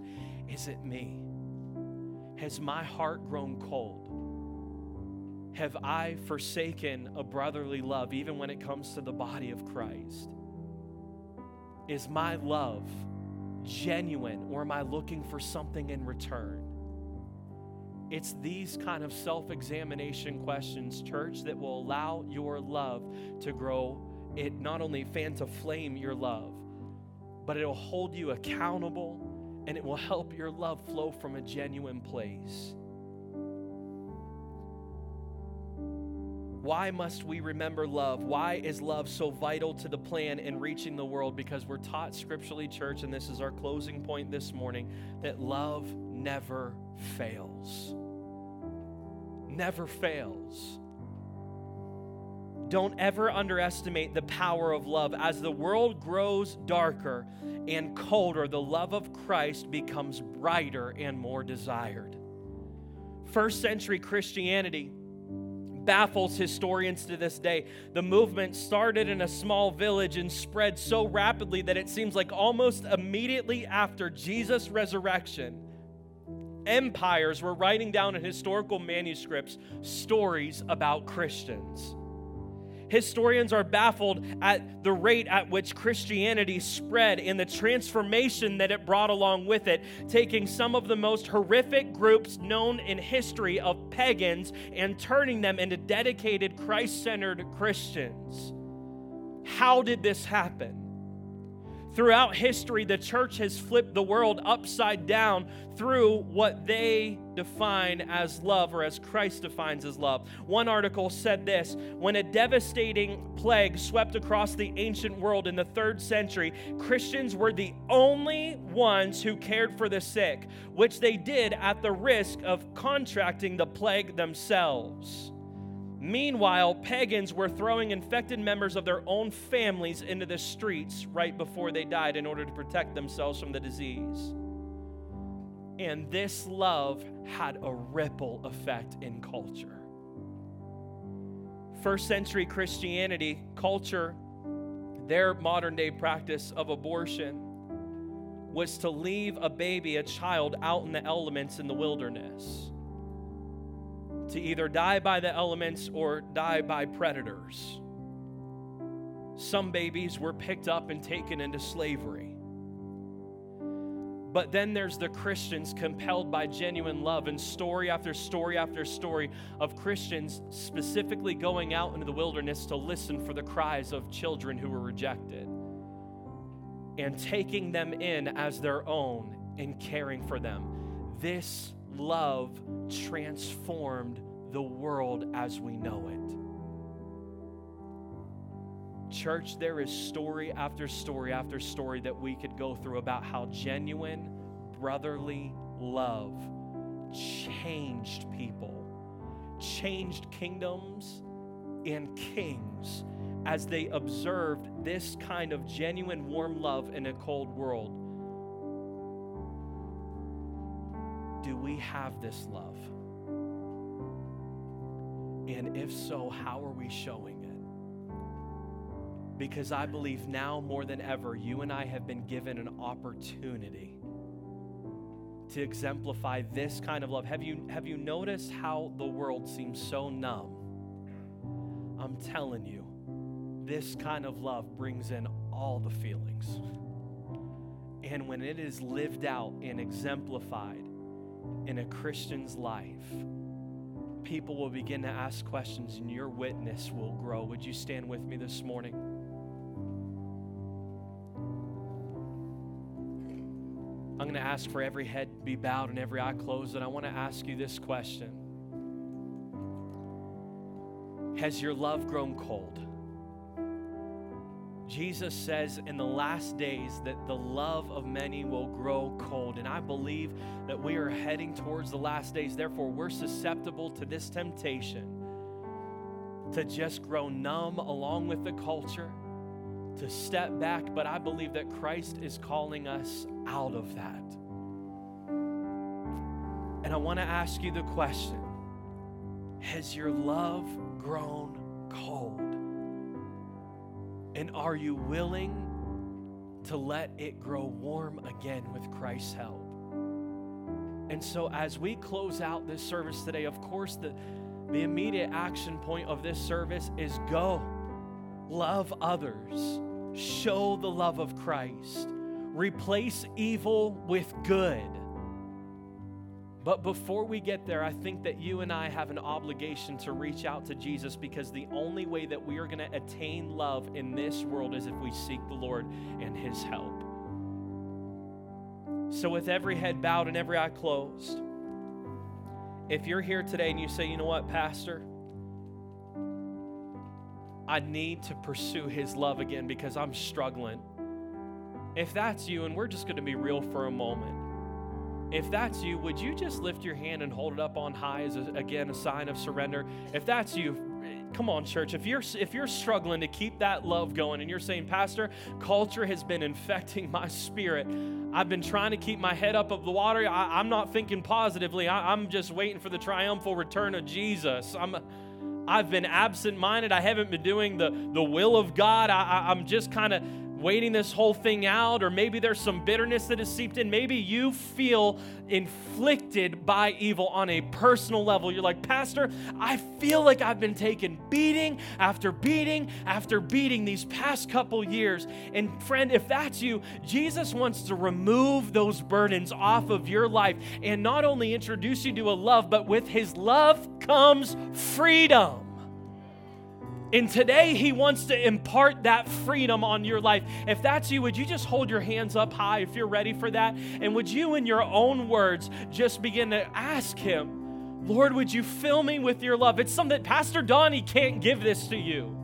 is it me? Has my heart grown cold? Have I forsaken a brotherly love even when it comes to the body of Christ? Is my love genuine, or am I looking for something in return? It's these kind of self-examination questions, church, that will allow your love to grow. It not only fan to flame your love, but it'll hold you accountable and it will help your love flow from a genuine place. Why must we remember love? Why is love so vital to the plan in reaching the world? Because we're taught scripturally, church, and this is our closing point this morning, that love never fails. Never fails. Don't ever underestimate the power of love. As the world grows darker and colder, the love of Christ becomes brighter and more desired. First century Christianity baffles historians to this day. The movement started in a small village and spread so rapidly that it seems like almost immediately after Jesus' resurrection, empires were writing down in historical manuscripts stories about Christians. Historians are baffled at the rate at which Christianity spread and the transformation that it brought along with it, taking some of the most horrific groups known in history of pagans and turning them into dedicated Christ-centered Christians. How did this happen? Throughout history, the church has flipped the world upside down through what they define as love, or as Christ defines as love. One article said this: when a devastating plague swept across the ancient world in the third century, Christians were the only ones who cared for the sick, which they did at the risk of contracting the plague themselves. Meanwhile, pagans were throwing infected members of their own families into the streets right before they died in order to protect themselves from the disease. And this love had a ripple effect in culture. First century Christianity, culture, their modern day practice of abortion was to leave a baby, a child, out in the elements in the wilderness, to either die by the elements or die by predators. Some babies were picked up and taken into slavery. But then there's the Christians compelled by genuine love, and story after story after story of Christians specifically going out into the wilderness to listen for the cries of children who were rejected and taking them in as their own and caring for them. This love transformed the world as we know it. Church, there is story after story after story that we could go through about how genuine brotherly love changed people, changed kingdoms and kings as they observed this kind of genuine warm love in a cold world. Do we have this love? And if so, how are we showing it? Because I believe now more than ever, you and I have been given an opportunity to exemplify this kind of love. Have you, have you noticed how the world seems so numb? I'm telling you, this kind of love brings in all the feelings. And when it is lived out and exemplified in a Christian's life, people will begin to ask questions and your witness will grow. Would you stand with me this morning? I'm going to ask for every head to be bowed and every eye closed, and I want to ask you this question. Has your love grown cold? Jesus says in the last days that the love of many will grow cold. And I believe that we are heading towards the last days. Therefore, we're susceptible to this temptation to just grow numb along with the culture, to step back. But I believe that Christ is calling us out of that. And I want to ask you the question, has your love grown cold? And are you willing to let it grow warm again with Christ's help? And so as we close out this service today, of course, the, the immediate action point of this service is go. Love others. Show the love of Christ. Replace evil with good. But before we get there, I think that you and I have an obligation to reach out to Jesus, because the only way that we are going to attain love in this world is if we seek the Lord and His help. So with every head bowed and every eye closed, if you're here today and you say, you know what, Pastor, I need to pursue His love again because I'm struggling. If that's you, and we're just going to be real for a moment, if that's you, would you just lift your hand and hold it up on high as, a, again, a sign of surrender? If that's you, come on, church. If you're if you're struggling to keep that love going and you're saying, Pastor, culture has been infecting my spirit. I've been trying to keep my head up of the water. I, I'm not thinking positively. I, I'm just waiting for the triumphal return of Jesus. I'm... I've been absent-minded. I haven't been doing the, the will of God. I, I, I'm just kind of waiting this whole thing out, or maybe there's some bitterness that has seeped in. Maybe you feel inflicted by evil on a personal level. You're like, Pastor, I feel like I've been taking beating after beating after beating these past couple years. And friend, if that's you, Jesus wants to remove those burdens off of your life and not only introduce you to a love, but with His love comes freedom. And today he wants to impart that freedom on your life. If that's you, would you just hold your hands up high if you're ready for that? And would you, in your own words, just begin to ask him, Lord, would you fill me with your love? It's something that Pastor Donnie can't give this to you.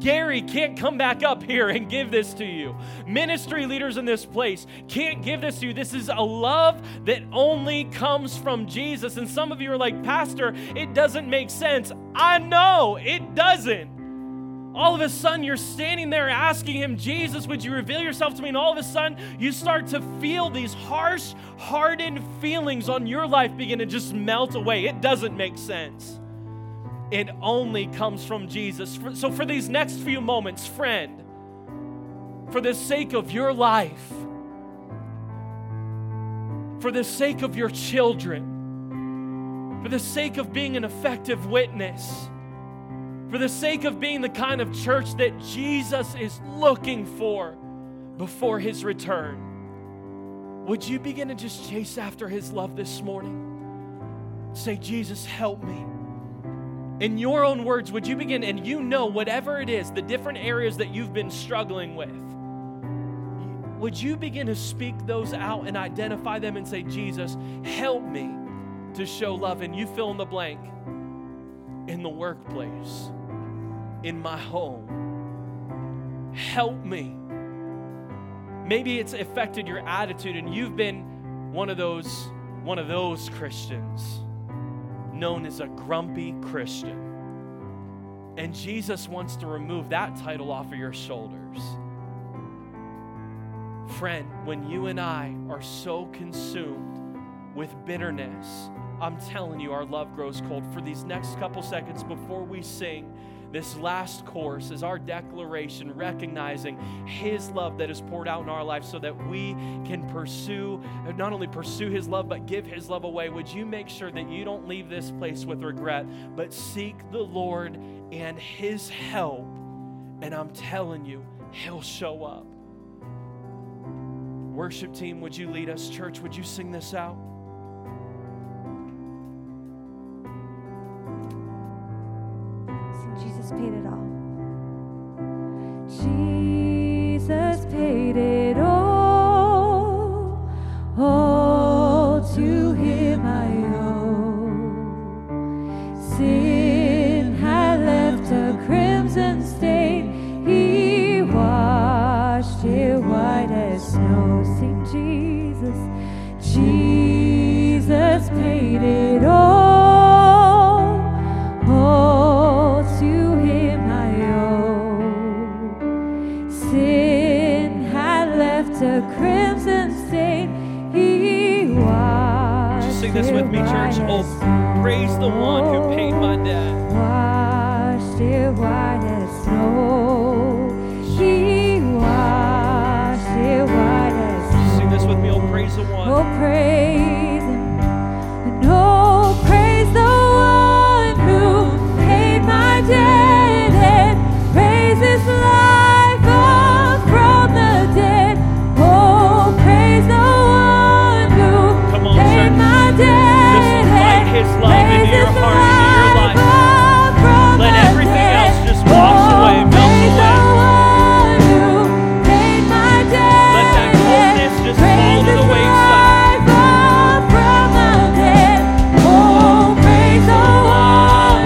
Gary can't come back up here and give this to you. Ministry leaders in this place can't give this to you. This is a love that only comes from Jesus. And some of you are like, Pastor, it doesn't make sense. I know it doesn't. All of a sudden, you're standing there asking him, Jesus, would you reveal yourself to me? And all of a sudden, you start to feel these harsh, hardened feelings on your life begin to just melt away. It doesn't make sense. It only comes from Jesus. So for these next few moments, friend, for the sake of your life, for the sake of your children, for the sake of being an effective witness, for the sake of being the kind of church that Jesus is looking for before his return, would you begin to just chase after his love this morning? Say, Jesus, help me. In your own words, would you begin, and you know whatever it is, the different areas that you've been struggling with, would you begin to speak those out and identify them and say, Jesus, help me to show love. And you fill in the blank, in the workplace, in my home. Help me. Maybe it's affected your attitude and you've been one of those, one of those Christians known as a grumpy Christian. And Jesus wants to remove that title off of your shoulders. Friend, when you and I are so consumed with bitterness, I'm telling you, our love grows cold. For these next couple seconds before we sing, this last chorus is our declaration, recognizing his love that is poured out in our life so that we can pursue, not only pursue his love, but give his love away. Would you make sure that you don't leave this place with regret, but seek the Lord and his help. And I'm telling you, he'll show up. Worship team, would you lead us? Church, would you sing this out? Jesus paid it all. Jesus paid it all. All to him I owe. Sin had left a crimson stain. He washed it white as snow. Sing Jesus. Jesus paid it all. This with me, church. Oh, praise the one who paid my debt. Washed it white as snow. He washed it white as snow. Sing this with me. Oh, praise the one. Oh, praise him. And oh, praise the one who paid my debt and raised his life up from the dead. Oh, praise the his love into your heart, into your life. Let everything else just wash away, melt away. Let that coldness just fall to the wayside. Oh, praise the one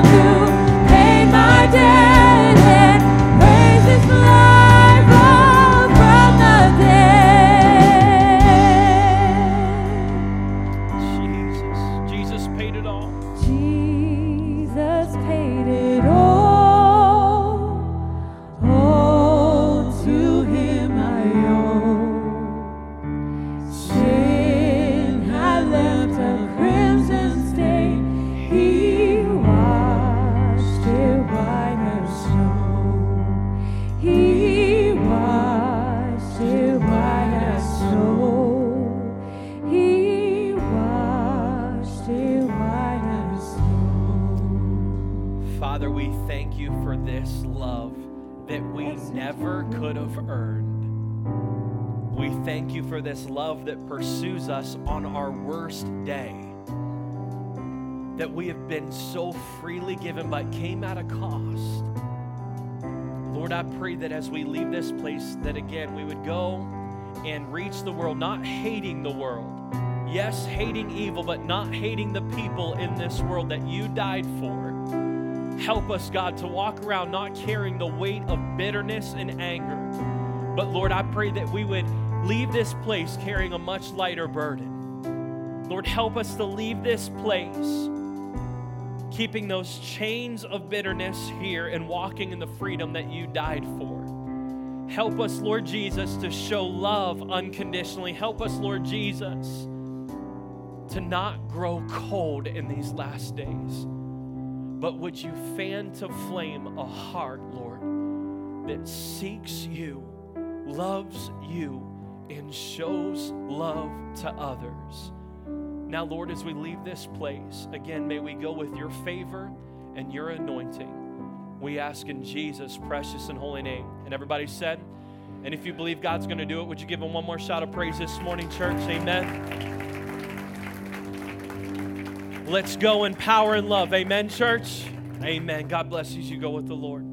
who paid my debt and raised his life up from the dead. Jesus, Jesus paid. Jesus paid it all, all to him I owe. Sin had left a crimson stain, he washed it white as snow. He washed it white as snow. He washed it white as snow. Father, we thank you for this love that we never could have earned. We thank you for this love that pursues us on our worst day, that we have been so freely given but came at a cost. Lord, I pray that as we leave this place, that again, we would go and reach the world, not hating the world. Yes, hating evil, but not hating the people in this world that you died for. Help us, God, to walk around not carrying the weight of bitterness and anger. But Lord, I pray that we would leave this place carrying a much lighter burden. Lord, help us to leave this place keeping those chains of bitterness here and walking in the freedom that you died for. Help us, Lord Jesus, to show love unconditionally. Help us, Lord Jesus, to not grow cold in these last days. But would you fan to flame a heart, Lord, that seeks you, loves you, and shows love to others. Now, Lord, as we leave this place, again, may we go with your favor and your anointing. We ask in Jesus' precious and holy name. And everybody said, and if you believe God's going to do it, would you give him one more shout of praise this morning, church? Amen. Let's go in power and love. Amen, church. Amen. God bless you as you go with the Lord.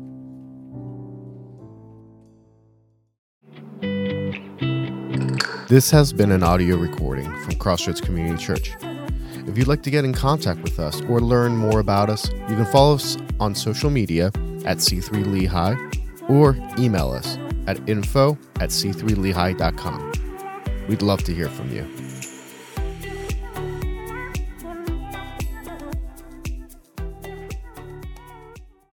This has been an audio recording from Crossroads Community Church. If you'd like to get in contact with us or learn more about us, you can follow us on social media at C three Lehigh or email us at info at c three lehigh dot com. We'd love to hear from you.